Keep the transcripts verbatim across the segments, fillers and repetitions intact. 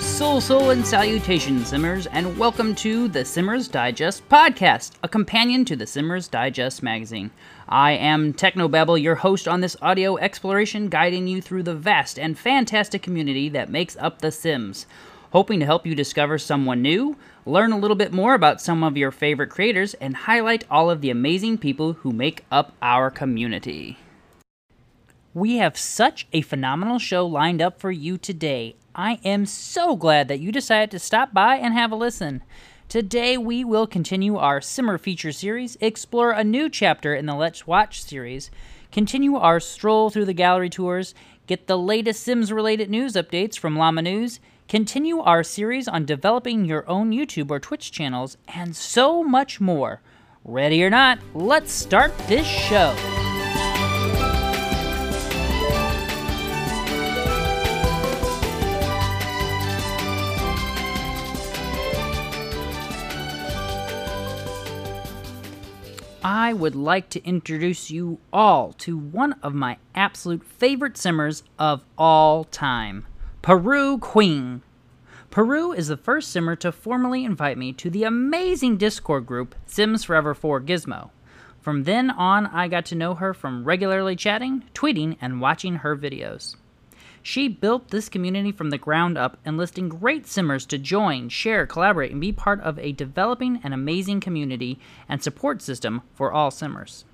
Soul, soul, and salutations, Simmers, and welcome to the Simmers Digest podcast, a companion to the Simmers Digest magazine. I am Technobabble, your host on this audio exploration, guiding you through the vast and fantastic community that makes up The Sims, hoping to help you discover someone new, learn a little bit more about some of your favorite creators, and highlight all of the amazing people who make up our community. We have such a phenomenal show lined up for you today. I am so glad that you decided to stop by and have a listen. Today we will continue our Simmer feature series, explore a new chapter in the Let's Watch series, continue our stroll through the gallery tours, get the latest Sims-related news updates from Llama News, continue our series on developing your own YouTube or Twitch channels, and so much more. Ready or not, let's start this show. I would like to introduce you all to one of my absolute favorite Simmers of all time. Peru Queen. Peru is the first Simmer to formally invite me to the amazing Discord group Sims Forever four Gizmo. From then on, I got to know her from regularly chatting, tweeting, and watching her videos. She built this community from the ground up, enlisting great Simmers to join, share, collaborate, and be part of a developing and amazing community and support system for all Simmers.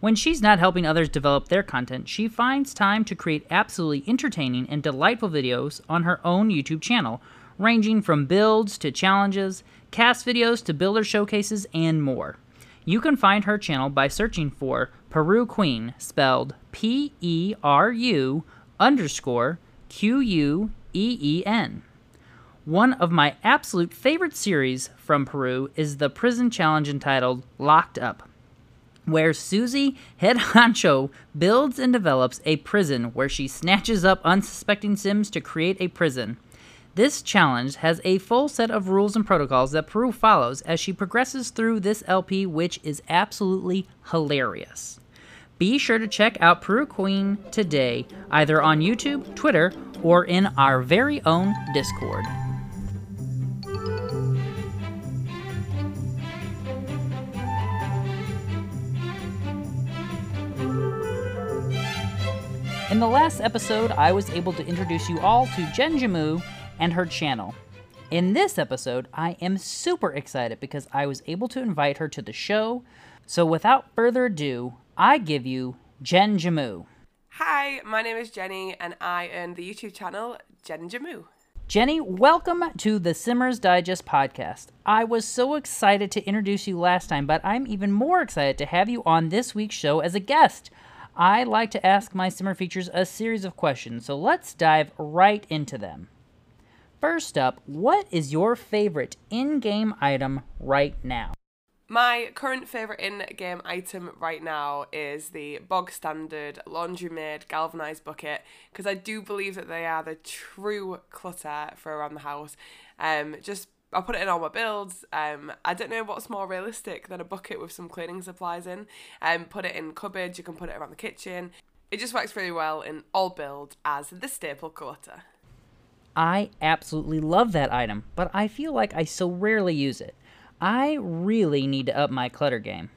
When she's not helping others develop their content, she finds time to create absolutely entertaining and delightful videos on her own YouTube channel, ranging from builds to challenges, cast videos to builder showcases, and more. You can find her channel by searching for Peru Queen, spelled P E R U underscore Q U E E N. One of my absolute favorite series from Peru is the prison challenge entitled Locked Up, where Susie, head honcho, builds and develops a prison where she snatches up unsuspecting Sims to create a prison. This challenge has a full set of rules and protocols that Peru follows as she progresses through this L P, which is absolutely hilarious. Be sure to check out Peru Queen today, either on YouTube, Twitter, or in our very own Discord. In the last episode, I was able to introduce you all to Genjimu and her channel. In this episode, I am super excited because I was able to invite her to the show. So without further ado, I give you Genjimu. Hi, my name is Jenny and I own the YouTube channel Genjimu. Jenny, welcome to the Simmers Digest podcast. I was so excited to introduce you last time, but I'm even more excited to have you on this week's show as a guest. I like to ask my Simmer features a series of questions, so let's dive right into them. First up, what is your favorite in-game item right now? My current favourite in-game item right now is the bog standard laundry maid galvanised bucket, because I do believe that they are the true clutter for around the house. Um, just I put it in all my builds. Um, I don't know what's more realistic than a bucket with some cleaning supplies in. Um, put it in cupboards, you can put it around the kitchen. It just works really well in all builds as the staple clutter. I absolutely love that item, but I feel like I so rarely use it. I really need to up my clutter game.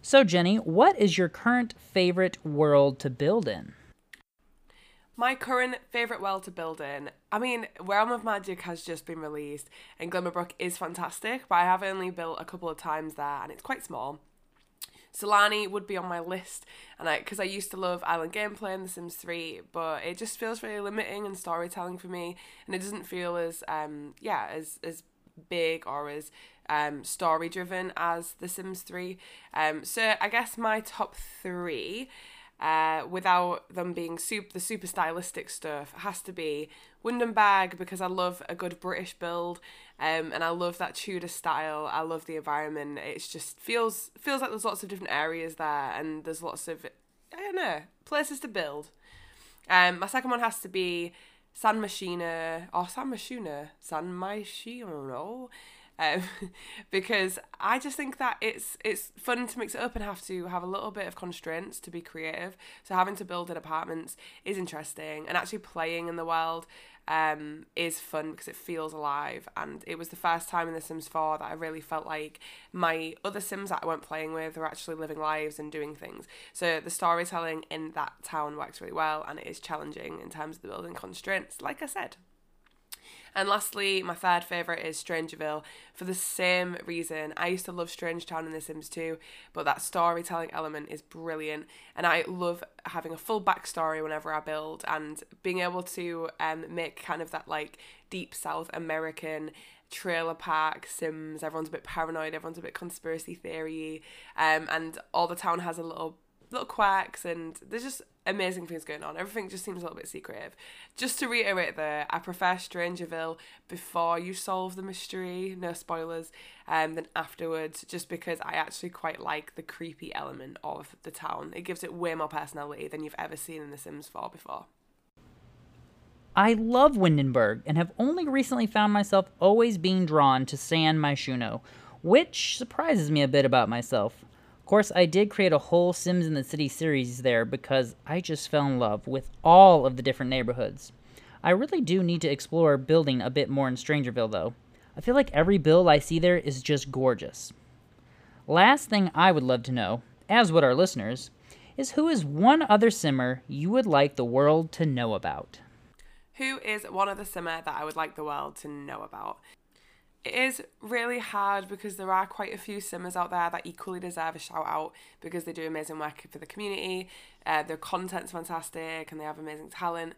So Jenny, what is your current favorite world to build in? My current favourite world to build in, I mean, Realm of Magic has just been released and Glimmerbrook is fantastic, but I have only built a couple of times there and it's quite small. Solani would be on my list, and I because I used to love Island Gameplay in The Sims three, but it just feels really limiting in storytelling for me, and it doesn't feel as, um yeah, as, as big or as um story driven as The Sims three. Um, so I guess my top three, Uh, without them being super, the super stylistic stuff, has to be Windenburg, because I love a good British build, um, and I love that Tudor style. I love the environment. It's just feels feels like there's lots of different areas there, and there's lots of I don't know places to build. Um, my second one has to be San Myshuno, or San Myshuno, San Myshuno, um, because I just think that it's it's fun to mix it up and have to have a little bit of constraints to be creative. So having to build in apartments is interesting, and actually playing in the world um, is fun because it feels alive. And it was the first time in The Sims four that I really felt like my other Sims that I weren't playing with were actually living lives and doing things. So the storytelling in that town works really well, and it is challenging in terms of the building constraints, like I said. And lastly, my third favourite is Strangerville, for the same reason. I used to love Strangetown in The Sims two, but that storytelling element is brilliant, and I love having a full backstory whenever I build, and being able to um, make kind of that like deep South American trailer park Sims. Everyone's a bit paranoid, everyone's a bit conspiracy theory-y, um, and all the town has a little little quirks, and there's just amazing things going on. Everything just seems a little bit secretive. Just to reiterate there, I prefer Strangerville before you solve the mystery, no spoilers, um, than afterwards, just because I actually quite like the creepy element of the town. It gives it way more personality than you've ever seen in The Sims four before. I love Windenburg and have only recently found myself always being drawn to San Myshuno, which surprises me a bit about myself. Of course, I did create a whole Sims in the City series there because I just fell in love with all of the different neighborhoods. I really do need to explore building a bit more in Strangerville, though. I feel like every build I see there is just gorgeous. Last thing I would love to know, as would our listeners, is who is one other Simmer you would like the world to know about? Who is one other Simmer that I would like the world to know about? It is really hard because there are quite a few Simmers out there that equally deserve a shout out because they do amazing work for the community, uh, their content's fantastic, and they have amazing talent.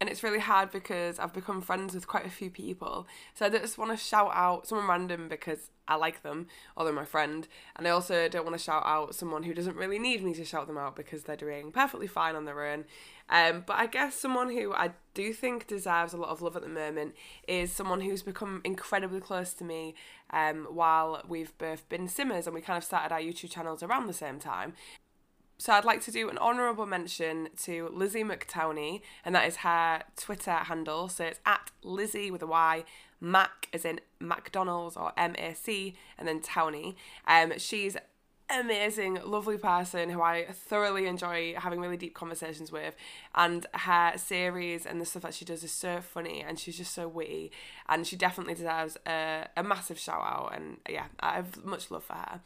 And it's really hard because I've become friends with quite a few people. So I just want to shout out someone random because I like them, or they're my friend. And I also don't want to shout out someone who doesn't really need me to shout them out because they're doing perfectly fine on their own. Um, but I guess someone who I do think deserves a lot of love at the moment is someone who's become incredibly close to me um, while we've both been Simmers, and we kind of started our YouTube channels around the same time. So I'd like to do an honourable mention to Lizzie McTowney, and that is her Twitter handle. So it's at Lizzie with a Y, Mac as in McDonald's or M A C, and then Towney. Um, she's amazing, lovely person who I thoroughly enjoy having really deep conversations with, and her series and the stuff that she does is so funny, and she's just so witty, and she definitely deserves a, a massive shout out, and yeah, I have much love for her.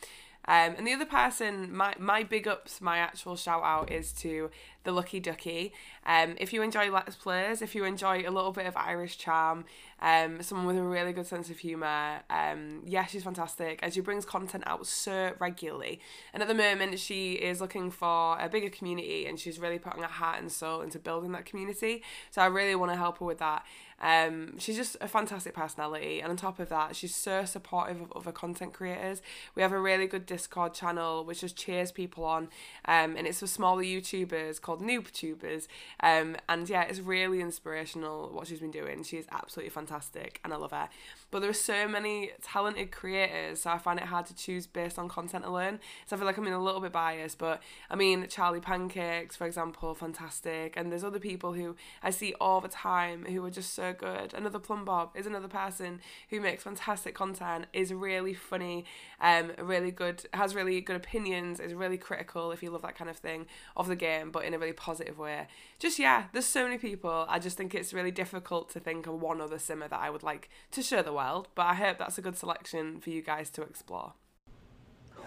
Um, and the other person, my, my big ups, my actual shout out is to the Lucky Ducky. Um, if you enjoy Let's Plays, if you enjoy a little bit of Irish charm, um, someone with a really good sense of humour, um, yeah, she's fantastic, as she brings content out so regularly. And at the moment, she is looking for a bigger community, and she's really putting her heart and soul into building that community. So I really want to help her with that. Um, she's just a fantastic personality, and on top of that, she's so supportive of other content creators. We have a really good Discord channel which just cheers people on, um, and it's for smaller YouTubers called Noobtubers, um, and yeah, it's really inspirational what she's been doing. She's absolutely fantastic, and I love her. But there are so many talented creators, so I find it hard to choose based on content alone. So I feel like I'm in a little bit biased, but I mean, Charlie Pancakes, for example, fantastic, and there's other people who I see all the time who are just so good. Another Plum Bob is another person who makes fantastic content, is really funny, um, really good, has really good opinions, is really critical, if you love that kind of thing, of the game, but in a really positive way. Just yeah, there's so many people. I just think it's really difficult to think of one other Simmer that I would like to show the world, but I hope that's a good selection for you guys to explore.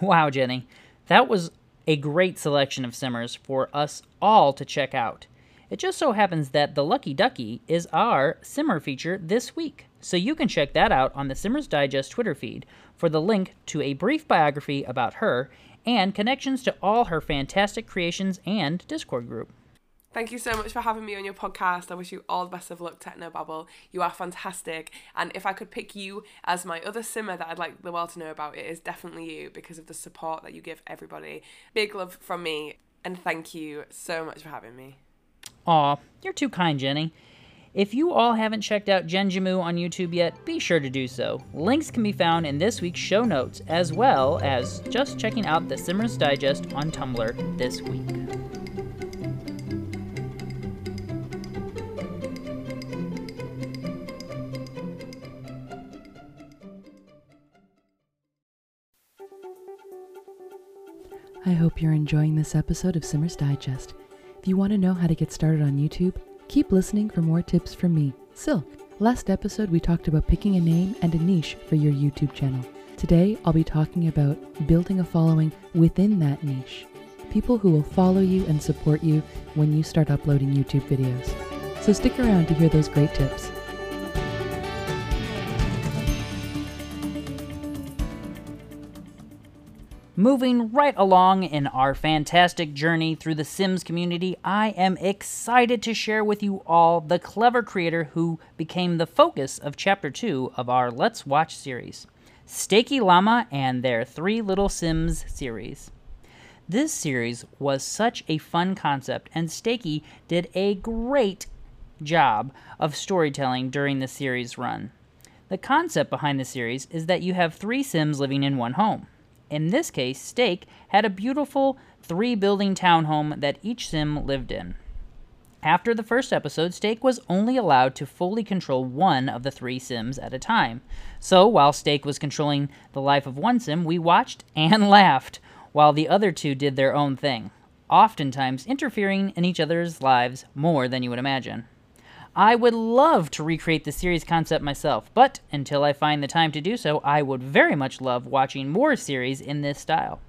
Wow, Jenny, that was a great selection of Simmers for us all to check out. It just so happens that the Lucky Ducky is our Simmer feature this week, so you can check that out on the Simmers Digest Twitter feed for the link to a brief biography about her and connections to all her fantastic creations and Discord group. Thank you so much for having me on your podcast. I wish you all the best of luck, Technobabble. You are fantastic, and if I could pick you as my other Simmer that I'd like the world to know about, it is definitely you, because of the support that you give everybody. Big love from me, and thank you so much for having me. Aw, you're too kind, Jenny. If you all haven't checked out Genjimu on YouTube yet, be sure to do so. Links can be found in this week's show notes, as well as just checking out the Simmers Digest on Tumblr this week. I hope you're enjoying this episode of Simmers Digest. If you want to know how to get started on YouTube, keep listening for more tips from me, Silk. Last episode, we talked about picking a name and a niche for your YouTube channel. Today, I'll be talking about building a following within that niche. People who will follow you and support you when you start uploading YouTube videos. So stick around to hear those great tips. Moving right along in our fantastic journey through the Sims community, I am excited to share with you all the clever creator who became the focus of Chapter two of our Let's Watch series, Steaky Llama and their Three Little Sims series. This series was such a fun concept, and Steaky did a great job of storytelling during the series run. The concept behind the series is that you have three Sims living in one home. In this case, Steak had a beautiful three-building townhome that each sim lived in. After the first episode, Steak was only allowed to fully control one of the three sims at a time. So while Steak was controlling the life of one sim, we watched and laughed while the other two did their own thing, oftentimes interfering in each other's lives more than you would imagine. I would love to recreate the series concept myself, but until I find the time to do so, I would very much love watching more series in this style.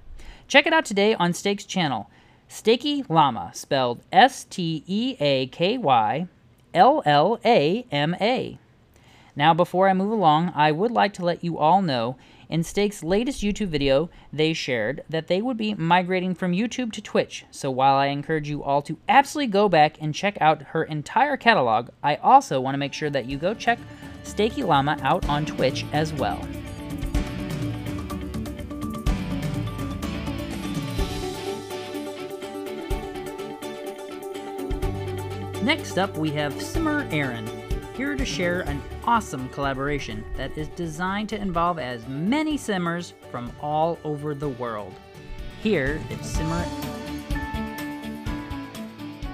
Check it out today on Steak's channel, Steaky Llama, spelled S T E A K Y L L A M A. Now, before I move along, I would like to let you all know, in Steak's latest YouTube video, they shared that they would be migrating from YouTube to Twitch. So while I encourage you all to absolutely go back and check out her entire catalog, I also want to make sure that you go check Steaky Llama out on Twitch as well. Next up, we have Simmer Aaron, here to share an awesome collaboration that is designed to involve as many simmers from all over the world. Here is Simmer.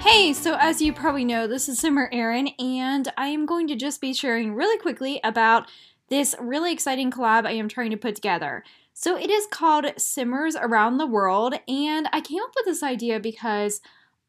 Hey, so as you probably know, this is Simmer Aaron, and I am going to just be sharing really quickly about this really exciting collab I am trying to put together. So it is called Simmers Around the World, and I came up with this idea because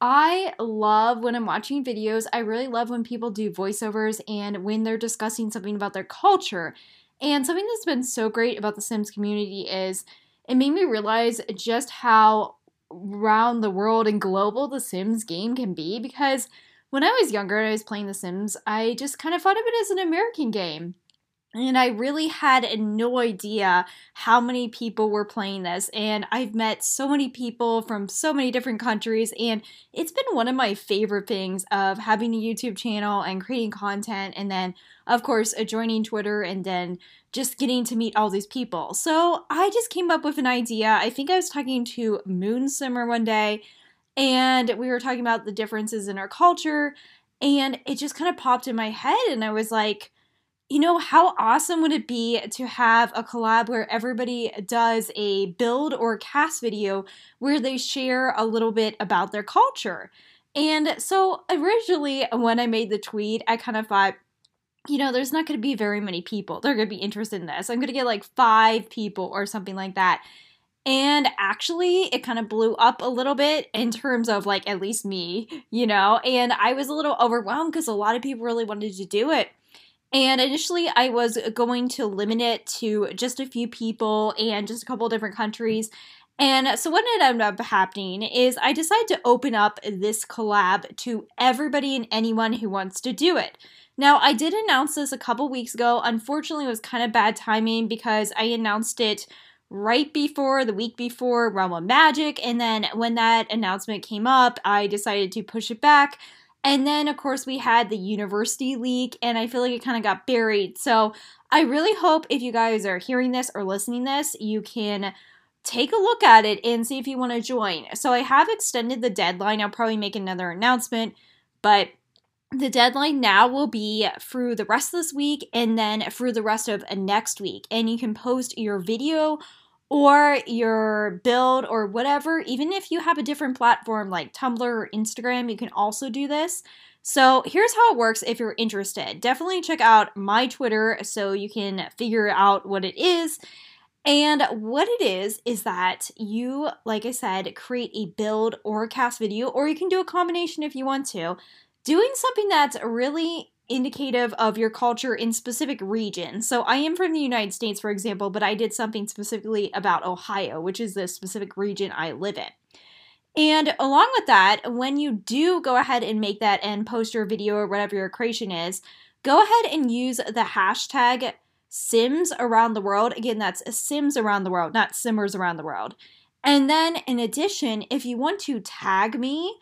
I love when I'm watching videos, I really love when people do voiceovers and when they're discussing something about their culture. And something that's been so great about the Sims community is it made me realize just how round the world and global the Sims game can be, because when I was younger and I was playing The Sims, I just kind of thought of it as an American game. And I really had no idea how many people were playing this, and I've met so many people from so many different countries, and it's been one of my favorite things of having a YouTube channel and creating content, and then of course joining Twitter, and then just getting to meet all these people. So I just came up with an idea. I think I was talking to Moonsimmer one day, and we were talking about the differences in our culture, and it just kind of popped in my head, and I was like, you know, how awesome would it be to have a collab where everybody does a build or cast video where they share a little bit about their culture? And so originally when I made the tweet, I kind of thought, you know, there's not going to be very many people that are going to be interested in this. I'm going to get like five people or something like that. And actually, it kind of blew up a little bit in terms of like at least me, you know, and I was a little overwhelmed because a lot of people really wanted to do it. And initially, I was going to limit it to just a few people and just a couple different countries. And so what ended up happening is I decided to open up this collab to everybody and anyone who wants to do it. Now, I did announce this a couple weeks ago. Unfortunately, it was kind of bad timing because I announced it right before, the week before Realm of Magic. And then when that announcement came up, I decided to push it back. And then, of course, we had the university leak, and I feel like it kind of got buried. So I really hope if you guys are hearing this or listening to this, you can take a look at it and see if you want to join. So I have extended the deadline. I'll probably make another announcement, but the deadline now will be through the rest of this week and then through the rest of next week. And you can post your video or your build or whatever. Even if you have a different platform like Tumblr or Instagram, you can also do this. So here's how it works if you're interested. Definitely check out my Twitter so you can figure out what it is. And what it is, is that you, like I said, create a build or a cast video, or you can do a combination if you want to, doing something that's really indicative of your culture in specific regions. So I am from the United States, for example, but I did something specifically about Ohio, which is the specific region I live in. And along with that, when you do go ahead and make that and post your video or whatever your creation is, go ahead and use the hashtag Sims around the world. Again, that's Sims around the world, not Simmers around the world. And then in addition, if you want to tag me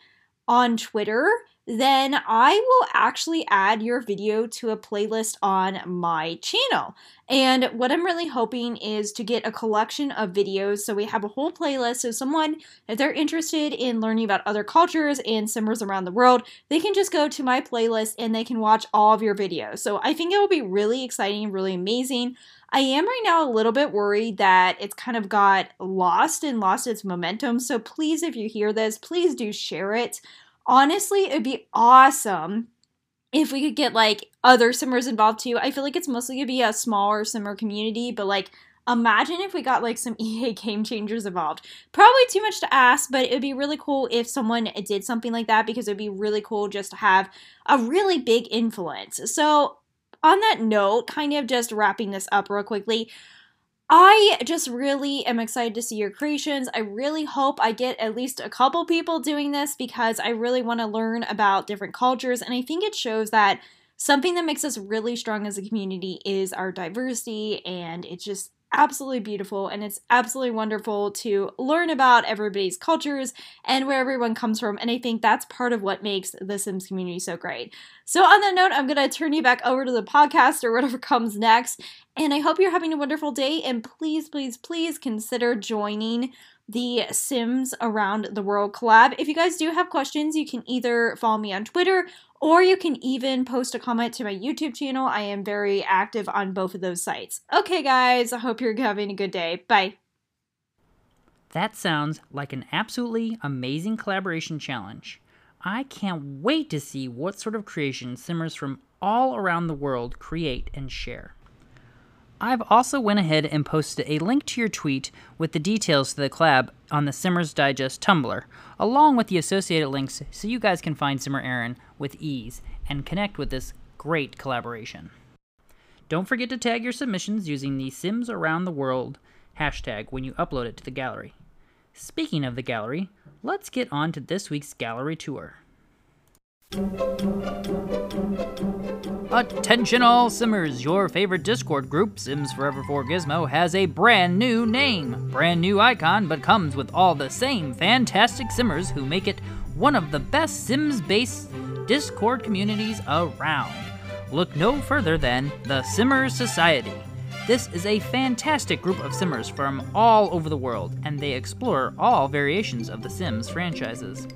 on Twitter, then I will actually add your video to a playlist on my channel. And what I'm really hoping is to get a collection of videos. So we have a whole playlist. So someone, if they're interested in learning about other cultures and Simmers around the world, they can just go to my playlist and they can watch all of your videos. So I think it will be really exciting, really amazing. I am right now a little bit worried that it's kind of got lost and lost its momentum. So please, if you hear this, please do share it. Honestly, it'd be awesome if we could get, like, other Simmers involved, too. I feel like it's mostly going to be a smaller Simmer community, but, like, imagine if we got, like, some E A Game Changers involved. Probably too much to ask, but it would be really cool if someone did something like that, because it would be really cool just to have a really big influence. So, on that note, kind of just wrapping this up real quickly, I just really am excited to see your creations. I really hope I get at least a couple people doing this, because I really want to learn about different cultures, and I think it shows that something that makes us really strong as a community is our diversity, and it's just absolutely beautiful, and it's absolutely wonderful to learn about everybody's cultures and where everyone comes from, and I think that's part of what makes the Sims community so great. So on that note, I'm going to turn you back over to the podcast or whatever comes next, and I hope you're having a wonderful day, and please, please, please consider joining the Sims Around the World collab. If you guys do have questions, you can either follow me on Twitter, or you can even post a comment to my YouTube channel. I am very active on both of those sites. Okay, guys, I hope you're having a good day. Bye. That sounds like an absolutely amazing collaboration challenge. I can't wait to see what sort of creations Simmers from all around the world create and share. I've also went ahead and posted a link to your tweet with the details to the collab on the Simmers Digest Tumblr, along with the associated links, so you guys can find Simmer Aaron with ease and connect with this great collaboration. Don't forget to tag your submissions using the Sims Around the World hashtag when you upload it to the gallery. Speaking of the gallery, let's get on to this week's gallery tour. Attention all Simmers, your favorite Discord group, Sims Forever four Gizmo, has a brand new name, brand new icon, but comes with all the same fantastic Simmers who make it one of the best Sims-based Discord communities around. Look no further than the Simmers Society. This is a fantastic group of Simmers from all over the world, and they explore all variations of the Sims franchises.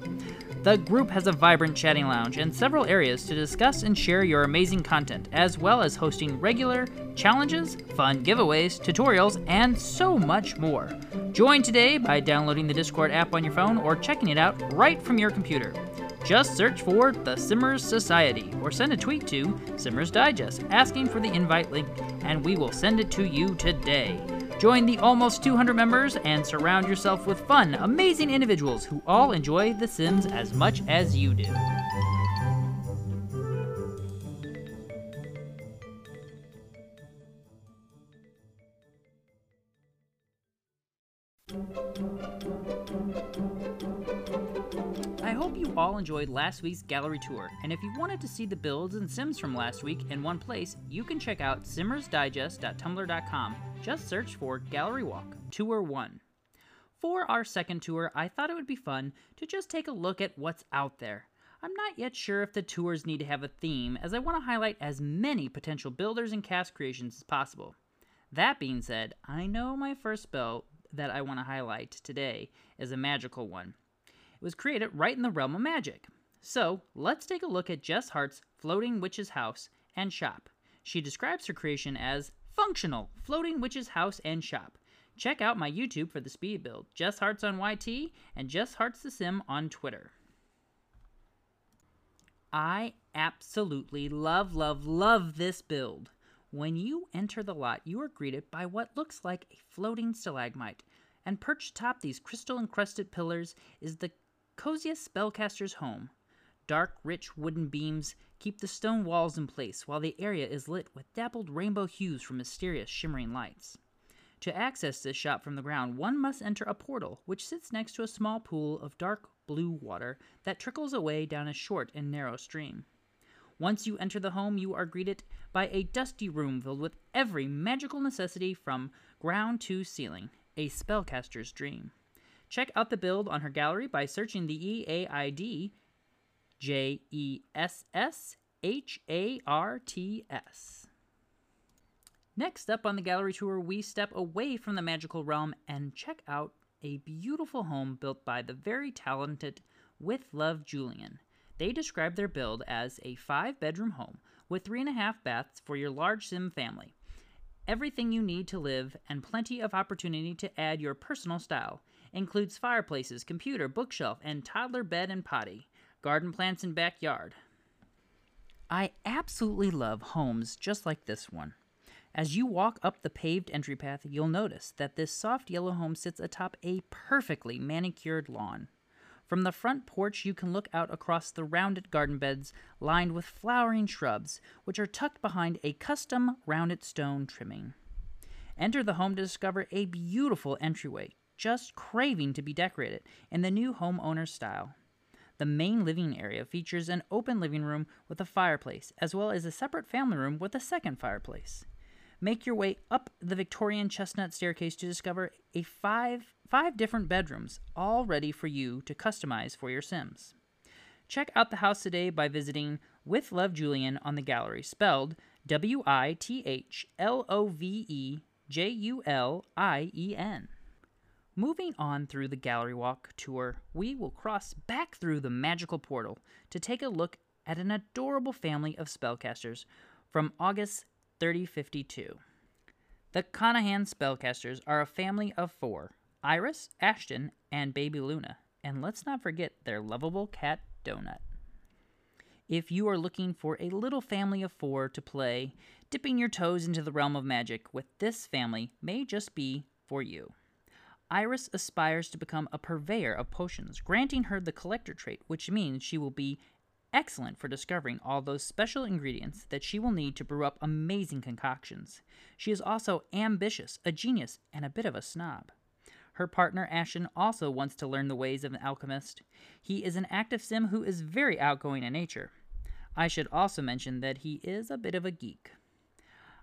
The group has a vibrant chatting lounge and several areas to discuss and share your amazing content, as well as hosting regular challenges, fun giveaways, tutorials, and so much more. Join today by downloading the Discord app on your phone or checking it out right from your computer. Just search for the Simmers Society or send a tweet to Simmers Digest asking for the invite link, and we will send it to you today. Join the almost two hundred members and surround yourself with fun, amazing individuals who all enjoy The Sims as much as you do. I hope you all enjoyed last week's gallery tour, and if you wanted to see the builds and Sims from last week in one place, you can check out simmers digest dot tumblr dot com. Just search for Gallery Walk Tour one. For our second tour, I thought it would be fun to just take a look at what's out there. I'm not yet sure if the tours need to have a theme, as I want to highlight as many potential builders and cast creations as possible. That being said, I know my first build that I want to highlight today is a magical one. It was created right in the Realm of Magic. So, let's take a look at Jess Hart's Floating Witch's House and Shop. She describes her creation as Functional Floating Witch's House and Shop. Check out my YouTube for the speed build, Jess Hart's on Y T and Jess Hart's the Sim on Twitter. I absolutely love, love, love this build. When you enter the lot, you are greeted by what looks like a floating stalagmite, and perched atop these crystal-encrusted pillars is the coziest spellcaster's home. Dark, rich wooden beams keep the stone walls in place, while the area is lit with dappled rainbow hues from mysterious shimmering lights. To access this shop from the ground, one must enter a portal, which sits next to a small pool of dark blue water that trickles away down a short and narrow stream. Once you enter the home, you are greeted by a dusty room filled with every magical necessity from ground to ceiling, a spellcaster's dream. Check out the build on her gallery by searching the E A I D J E S S H A R T S. Next up on the gallery tour, we step away from the magical realm and check out a beautiful home built by the very talented With Love Julian. They describe their build as a five-bedroom home with three and a half baths for your large sim family. Everything you need to live and plenty of opportunity to add your personal style. Includes fireplaces, computer, bookshelf, and toddler bed and potty. Garden plants and backyard. I absolutely love homes just like this one. As you walk up the paved entry path, you'll notice that this soft yellow home sits atop a perfectly manicured lawn. From the front porch, you can look out across the rounded garden beds lined with flowering shrubs, which are tucked behind a custom rounded stone trimming. Enter the home to discover a beautiful entryway, just craving to be decorated in the new homeowner style. The main living area features an open living room with a fireplace, as well as a separate family room with a second fireplace. Make your way up the Victorian chestnut staircase to discover a five, five different bedrooms, all ready for you to customize for your Sims. Check out the house today by visiting With Love Julian on the gallery, spelled W I T H L O V E J U L I E N. Moving on through the gallery walk tour, we will cross back through the magical portal to take a look at an adorable family of spellcasters from August thirty fifty-two. The Conahan spellcasters are a family of four, Iris, Ashton, and baby Luna, and let's not forget their lovable cat Donut. If you are looking for a little family of four to play, dipping your toes into the realm of magic with this family may just be for you. Iris aspires to become a purveyor of potions, granting her the collector trait, which means she will be excellent for discovering all those special ingredients that she will need to brew up amazing concoctions. She is also ambitious, a genius, and a bit of a snob. Her partner Ashton also wants to learn the ways of an alchemist. He is an active sim who is very outgoing in nature. I should also mention that he is a bit of a geek.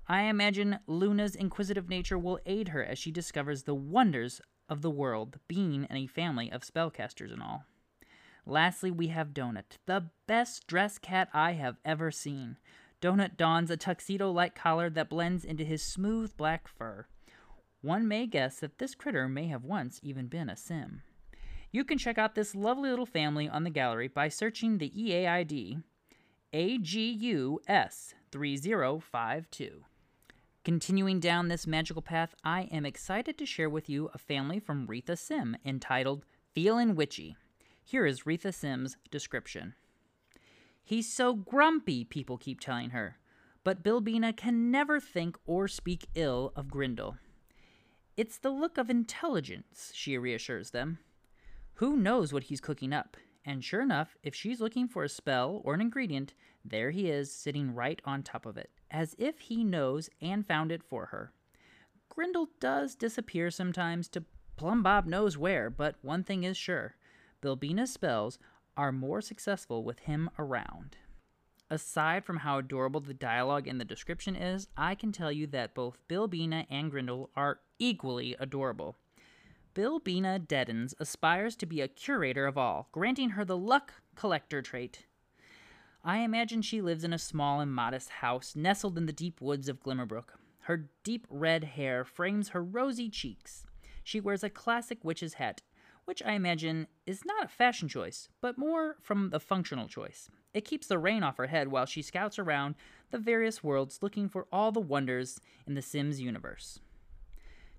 I imagine Luna's inquisitive nature will aid her as she discovers the wonders of the world, being in a family of spellcasters and all. Lastly, we have Donut, the best dressed cat I have ever seen. Donut dons a tuxedo-like collar that blends into his smooth black fur. One may guess that this critter may have once even been a sim. You can check out this lovely little family on the gallery by searching the E A I D A G U S three zero five two. Continuing down this magical path, I am excited to share with you a family from Retha Sim entitled Feelin' Witchy. Here is Retha Sim's description. He's so grumpy, people keep telling her, but Bilbina can never think or speak ill of Grindel. It's the look of intelligence, she reassures them. Who knows what he's cooking up? And sure enough, if she's looking for a spell or an ingredient, there he is sitting right on top of it, as if he knows and found it for her. Grindel does disappear sometimes to Plum Bob knows where, but one thing is sure. Bilbina's spells are more successful with him around. Aside from how adorable the dialogue and the description is, I can tell you that both Bilbina and Grindel are equally adorable. Bilbina Deadens aspires to be a curator of all, granting her the luck collector trait. I imagine she lives in a small and modest house nestled in the deep woods of Glimmerbrook. Her deep red hair frames her rosy cheeks. She wears a classic witch's hat, which I imagine is not a fashion choice, but more from the functional choice. It keeps the rain off her head while she scouts around the various worlds looking for all the wonders in the Sims universe.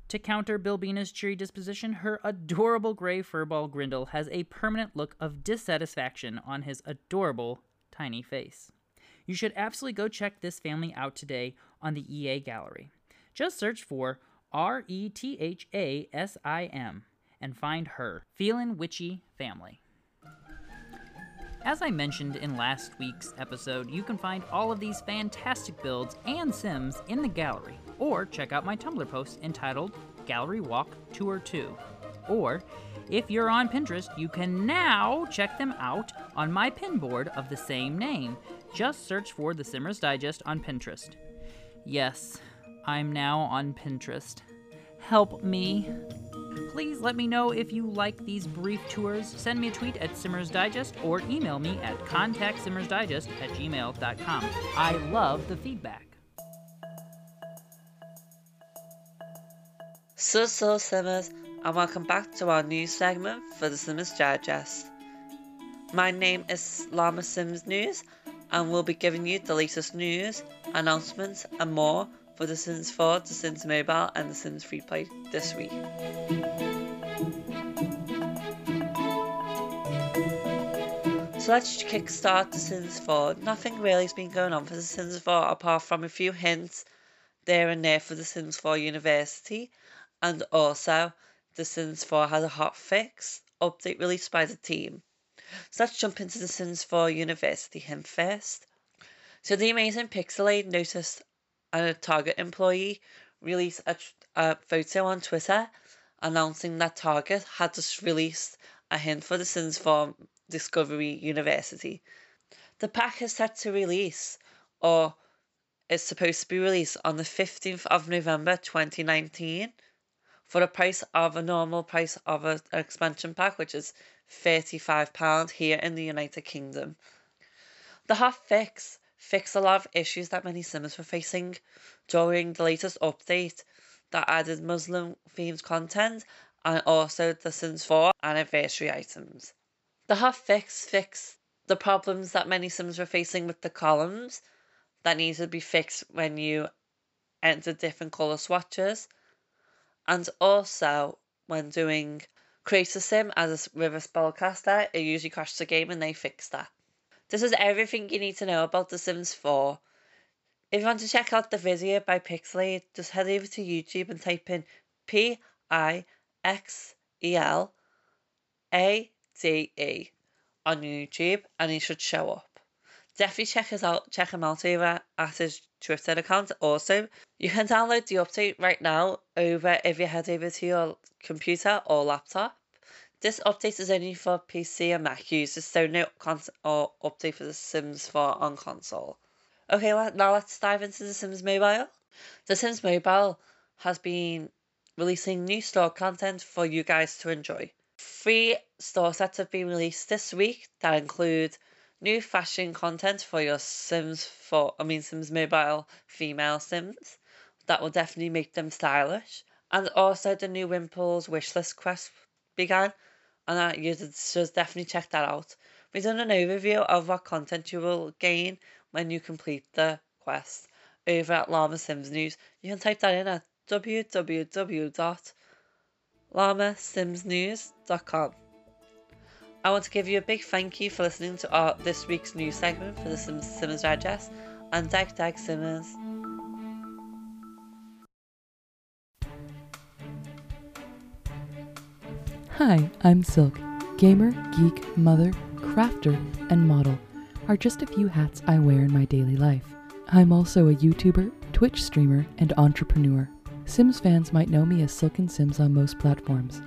To counter Bilbina's cheery disposition, her adorable gray furball Grindel has a permanent look of dissatisfaction on his adorable, tiny face. You should absolutely go check this family out today on the E A Gallery. Just search for R E T H A S I M and find her. Feelin' Witchy Family. As I mentioned in last week's episode, you can find all of these fantastic builds and sims in the gallery, or check out my Tumblr post entitled Gallery Walk Tour two. Or, if you're on Pinterest, you can now check them out on my pin board of the same name. Just search for The Simmers Digest on Pinterest. Yes, I'm now on Pinterest. Help me. Please let me know if you like these brief tours. Send me a tweet at Simmers Digest or email me at contact simmers digest at gmail dot com. I love the feedback. So, so, Simmers, and welcome back to our new segment for the Simmers Digest. My name is Llama Sims News, and we'll be giving you the latest news, announcements, and more for The Sims four, The Sims Mobile, and The Sims Free Play this week. So let's kickstart The Sims four. Nothing really has been going on for The Sims four apart from a few hints there and there for The Sims four University, and also The Sims four has a hot fix update released by the team. So let's jump into The Sims four University hint first. So the amazing Pixelade noticed a Target employee released a, a photo on Twitter announcing that Target had just released a hint for The Sims four Discovery University. The pack is set to release, or is supposed to be released, on the fifteenth of November twenty nineteen for the price of a normal price of a, an expansion pack, which is thirty-five pounds here in the United Kingdom. The hot fix fixed a lot of issues that many Simmers were facing during the latest update that added Muslim themed content and also The Sims four anniversary items. The hot fix fixed the problems that many Sims were facing with the columns that needed to be fixed when you entered different colour swatches, and also when doing create a sim as a river spellcaster, it usually crashed the game, and they fixed that. This is everything you need to know about The Sims four. If you want to check out the video by Pixelade, just head over to YouTube and type in P I X E L A D E on YouTube and it should show up. Definitely check us out, check him out over at his Twitter account also. You can download the update right now over if you head over to your computer or laptop. This update is only for P C and Mac users, so no cons- or update for The Sims four on console. Okay, now let's dive into The Sims Mobile. The Sims Mobile has been releasing new store content for you guys to enjoy. Three store sets have been released this week that include new fashion content for your Sims for I mean Sims Mobile female Sims that will definitely make them stylish, and also the new Wimple's wishlist quest began. And you should definitely check that out. We've done an overview of what content you will gain when you complete the quest over at Llama Sims News. You can type that in at w w w dot llama sims news dot com. I want to give you a big thank you for listening to our, this week's news segment for the Sims Simmers Digest, and Dag Dag Simmers. Hi, I'm Silk, gamer, geek, mother, crafter, and model are just a few hats I wear in my daily life. I'm also a YouTuber, Twitch streamer, and entrepreneur. Sims fans might know me as Silken Sims on most platforms.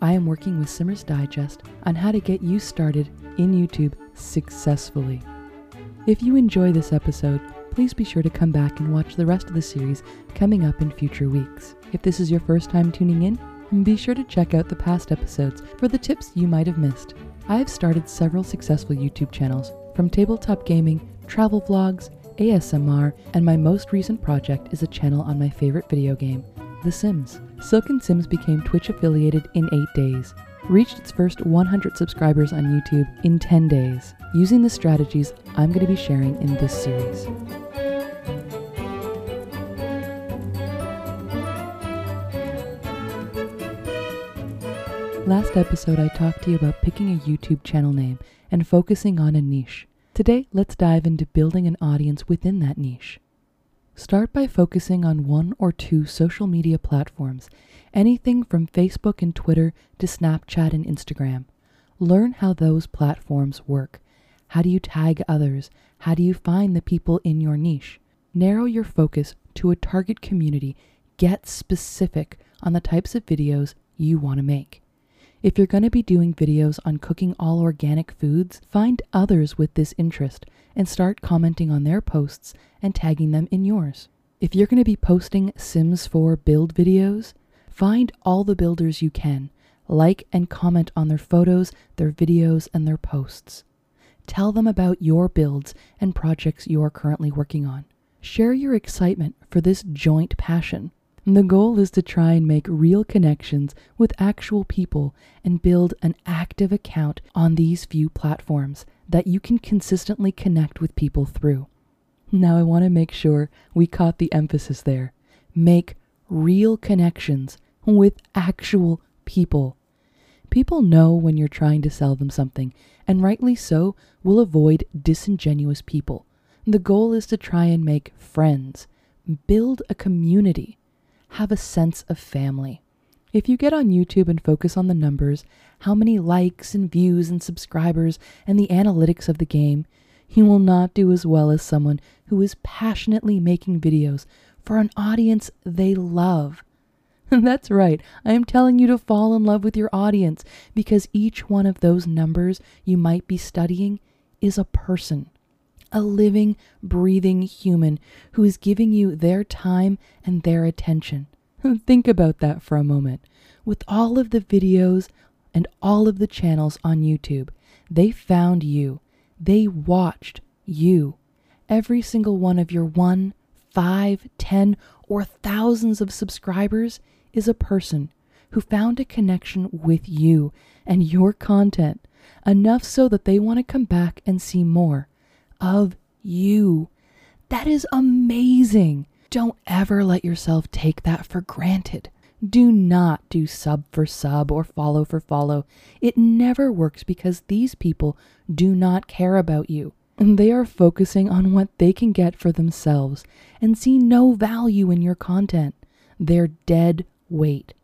I am working with Simmers Digest on how to get you started in YouTube successfully. If you enjoy this episode, please be sure to come back and watch the rest of the series coming up in future weeks. If this is your first time tuning in, and be sure to check out the past episodes for the tips you might have missed. I have started several successful YouTube channels, from tabletop gaming, travel vlogs, A S M R, and my most recent project is a channel on my favorite video game, The Sims. Silken Sims became Twitch affiliated in eight days, reached its first one hundred subscribers on YouTube in ten days, using the strategies I'm going to be sharing in this series. Last episode I talked to you about picking a YouTube channel name and focusing on a niche. Today, let's dive into building an audience within that niche. Start by focusing on one or two social media platforms, anything from Facebook and Twitter to Snapchat and Instagram. Learn how those platforms work. How do you tag others? How do you find the people in your niche? Narrow your focus to a target community. Get specific on the types of videos you want to make. If you're going to be doing videos on cooking all organic foods, find others with this interest and start commenting on their posts and tagging them in yours. If you're going to be posting Sims four build videos, find all the builders you can, like and comment on their photos, their videos, and their posts. Tell them about your builds and projects you're currently working on. Share your excitement for this joint passion. The goal is to try and make real connections with actual people and build an active account on these few platforms that you can consistently connect with people through. Now I want to make sure we caught the emphasis there. Make real connections with actual people. People know when you're trying to sell them something, and rightly so, will avoid disingenuous people. The goal is to try and make friends, build a community, have a sense of family. If you get on YouTube and focus on the numbers, how many likes and views and subscribers and the analytics of the game, you will not do as well as someone who is passionately making videos for an audience they love. That's right, I am telling you to fall in love with your audience because each one of those numbers you might be studying is a person. A living, breathing human who is giving you their time and their attention. Think about that for a moment. With all of the videos and all of the channels on YouTube, they found you. They watched you. Every single one of your one, five, ten, or thousands of subscribers is a person who found a connection with you and your content, enough so that they want to come back and see more of you. That is amazing. Don't ever let yourself take that for granted. Do not do sub for sub or follow for follow. It never works because these people do not care about you. And they are focusing on what they can get for themselves and see no value in your content. They're dead weight.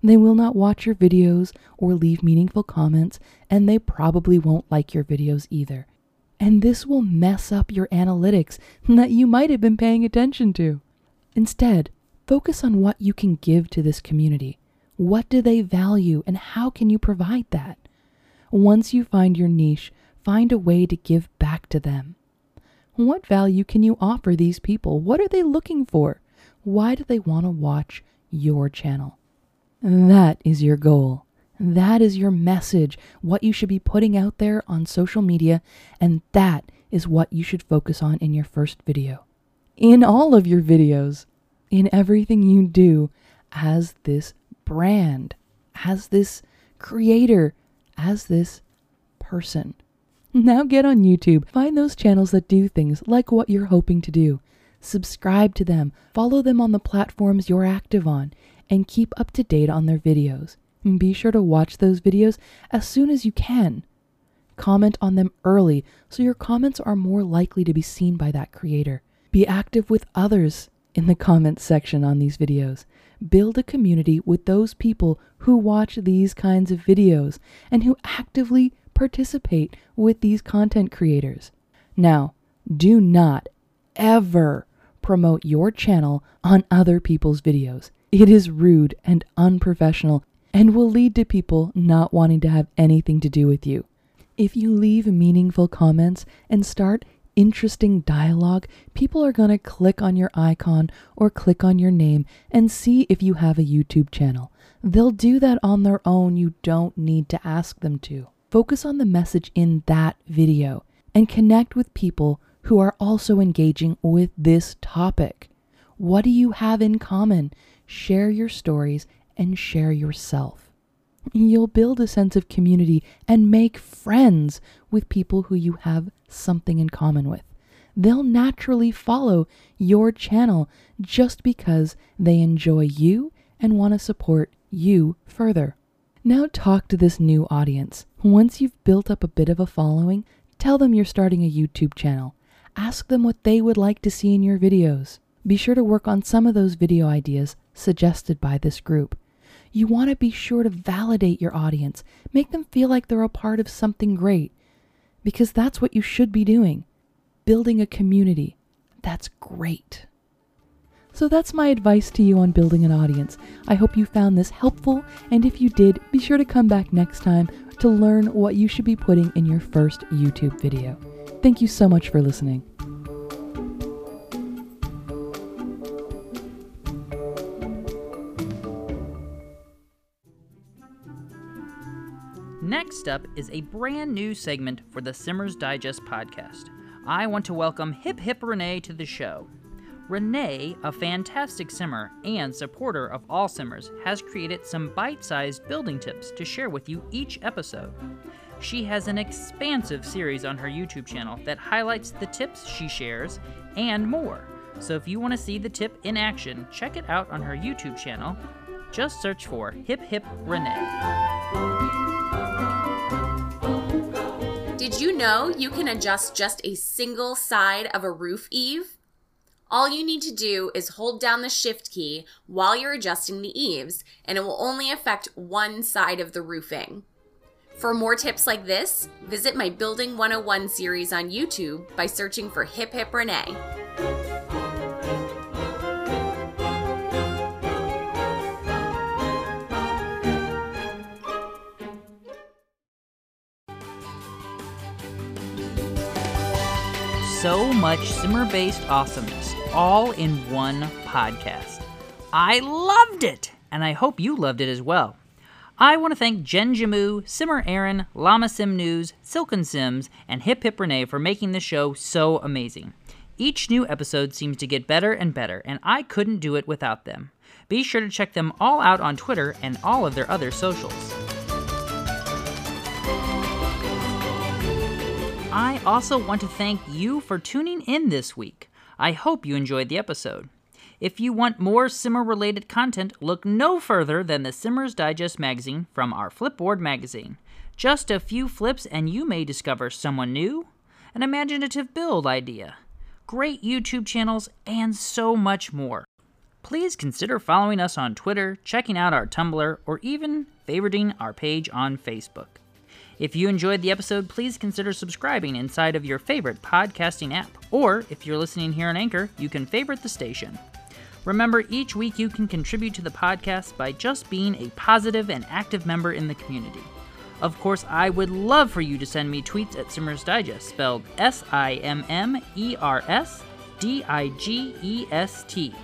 They will not watch your videos or leave meaningful comments, and they probably won't like your videos either. And this will mess up your analytics that you might have been paying attention to. Instead, focus on what you can give to this community. What do they value and how can you provide that? Once you find your niche, find a way to give back to them. What value can you offer these people? What are they looking for? Why do they want to watch your channel? That is your goal. That is your message, what you should be putting out there on social media, and that is what you should focus on in your first video. In all of your videos, in everything you do as this brand, as this creator, as this person. Now get on YouTube, find those channels that do things like what you're hoping to do. Subscribe to them, follow them on the platforms you're active on, and keep up to date on their videos. Be sure to watch those videos as soon as you can. Comment on them early so your comments are more likely to be seen by that creator. Be active with others in the comments section on these videos. Build a community with those people who watch these kinds of videos and who actively participate with these content creators. Now, do not ever promote your channel on other people's videos. It is rude and unprofessional, and will lead to people not wanting to have anything to do with you. If you leave meaningful comments and start interesting dialogue, people are going to click on your icon or click on your name and see if you have a YouTube channel. They'll do that on their own. You don't need to ask them to. Focus on the message in that video and connect with people who are also engaging with this topic. What do you have in common? Share your stories and share yourself. You'll build a sense of community and make friends with people who you have something in common with. They'll naturally follow your channel just because they enjoy you and want to support you further. Now talk to this new audience. Once you've built up a bit of a following, Tell them you're starting a YouTube channel. Ask them what they would like to see in your videos. Be sure to work on some of those video ideas suggested by this group. You want to be sure to validate your audience. Make them feel like they're a part of something great, because that's what you should be doing. Building a community. That's great. So that's my advice to you on building an audience. I hope you found this helpful, and if you did, be sure to come back next time to learn what you should be putting in your first YouTube video. Thank you so much for listening. Next up is a brand new segment for the Simmers Digest podcast. I want to welcome Hip Hip Renee to the show. Renee, a fantastic simmer and supporter of all simmers, has created some bite-sized building tips to share with you each episode. She has an expansive series on her YouTube channel that highlights the tips she shares and more. So if you want to see the tip in action, check it out on her YouTube channel. Just search for Hip Hip Renee. Did you know you can adjust just a single side of a roof eave? All you need to do is hold down the shift key while you're adjusting the eaves, and it will only affect one side of the roofing. For more tips like this, visit my Building one oh one series on YouTube by searching for Hip Hip Renee. So much simmer-based awesomeness, all in one podcast. I loved it, and I hope you loved it as well. I want to thank Genjimu, Simmer Aaron, Llama Sim News, Silken Sims, and Hip Hip Renee for making this show so amazing. Each new episode seems to get better and better, and I couldn't do it without them. Be sure to check them all out on Twitter and all of their other socials. I also want to thank you for tuning in this week. I hope you enjoyed the episode. If you want more simmer-related content, look no further than the Simmers Digest magazine from our Flipboard magazine. Just a few flips and you may discover someone new, an imaginative build idea, great YouTube channels, and so much more. Please consider following us on Twitter, checking out our Tumblr, or even favoriting our page on Facebook. If you enjoyed the episode, please consider subscribing inside of your favorite podcasting app. Or, if you're listening here on Anchor, you can favorite the station. Remember, each week you can contribute to the podcast by just being a positive and active member in the community. Of course, I would love for you to send me tweets at Simmers Digest, spelled S I M M E R S D I G E S T.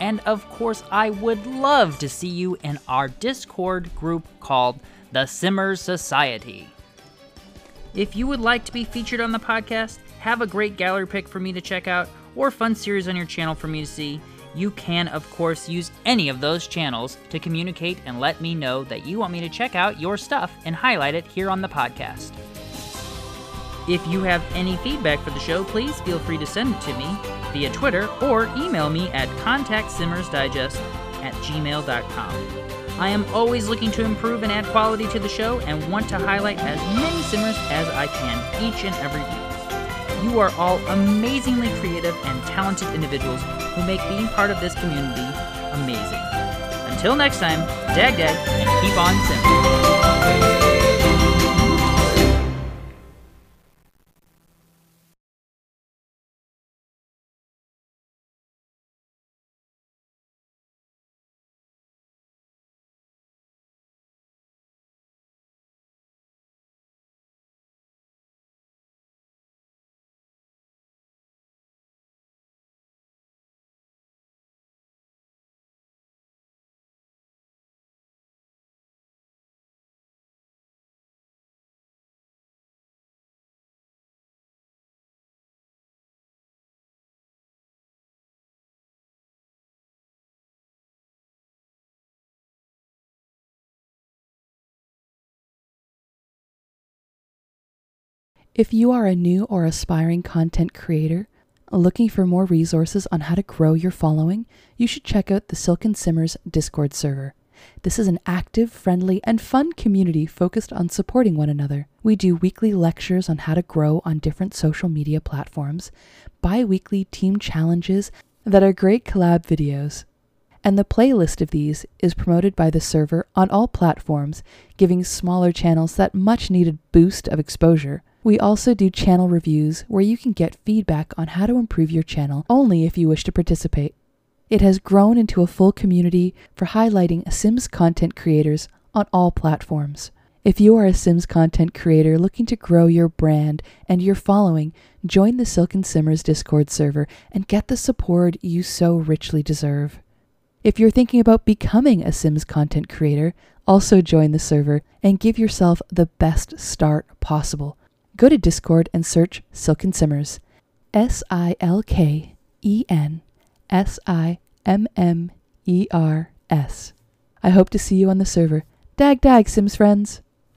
And of course, I would love to see you in our Discord group called The Simmers Society. If you would like to be featured on the podcast, have a great gallery pick for me to check out, or fun series on your channel for me to see, you can, of course, use any of those channels to communicate and let me know that you want me to check out your stuff and highlight it here on the podcast. If you have any feedback for the show, please feel free to send it to me via Twitter or email me at contact simmers digest at gmail dot com. I am always looking to improve and add quality to the show and want to highlight as many simmers as I can each and every week. You are all amazingly creative and talented individuals who make being part of this community amazing. Until next time, dag dag, and keep on simming. If you are a new or aspiring content creator looking for more resources on how to grow your following, you should check out the Silken Simmers Discord server. This is an active, friendly, and fun community focused on supporting one another. We do weekly lectures on how to grow on different social media platforms, bi-weekly team challenges that are great collab videos. And the playlist of these is promoted by the server on all platforms, giving smaller channels that much-needed boost of exposure. We also do channel reviews where you can get feedback on how to improve your channel only if you wish to participate. It has grown into a full community for highlighting Sims content creators on all platforms. If you are a Sims content creator looking to grow your brand and your following, join the Silken Simmers Discord server and get the support you so richly deserve. If you're thinking about becoming a Sims content creator, also join the server and give yourself the best start possible. Go to Discord and search Silken Simmers, S I L K E N S I M M E R S. I hope to see you on the server. Dag dag, Sims friends!